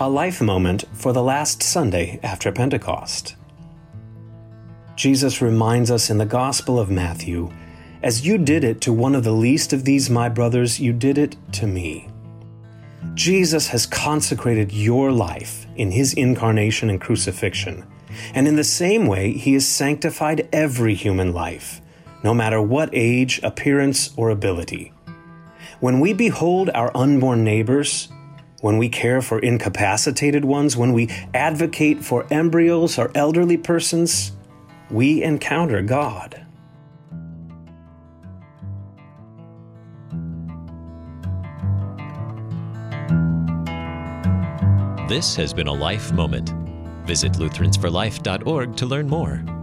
A Life Moment for the Last Sunday After Pentecost. Jesus reminds us in the Gospel of Matthew, "As you did it to one of the least of these my brothers, you did it to me." Jesus has consecrated your life in his incarnation and crucifixion, and in the same way he has sanctified every human life, no matter what age, appearance, or ability. When we behold our unborn neighbors, when we care for incapacitated ones, when we advocate for embryos or elderly persons, we encounter God. This has been a Life Moment. Visit LutheransForLife.org to learn more.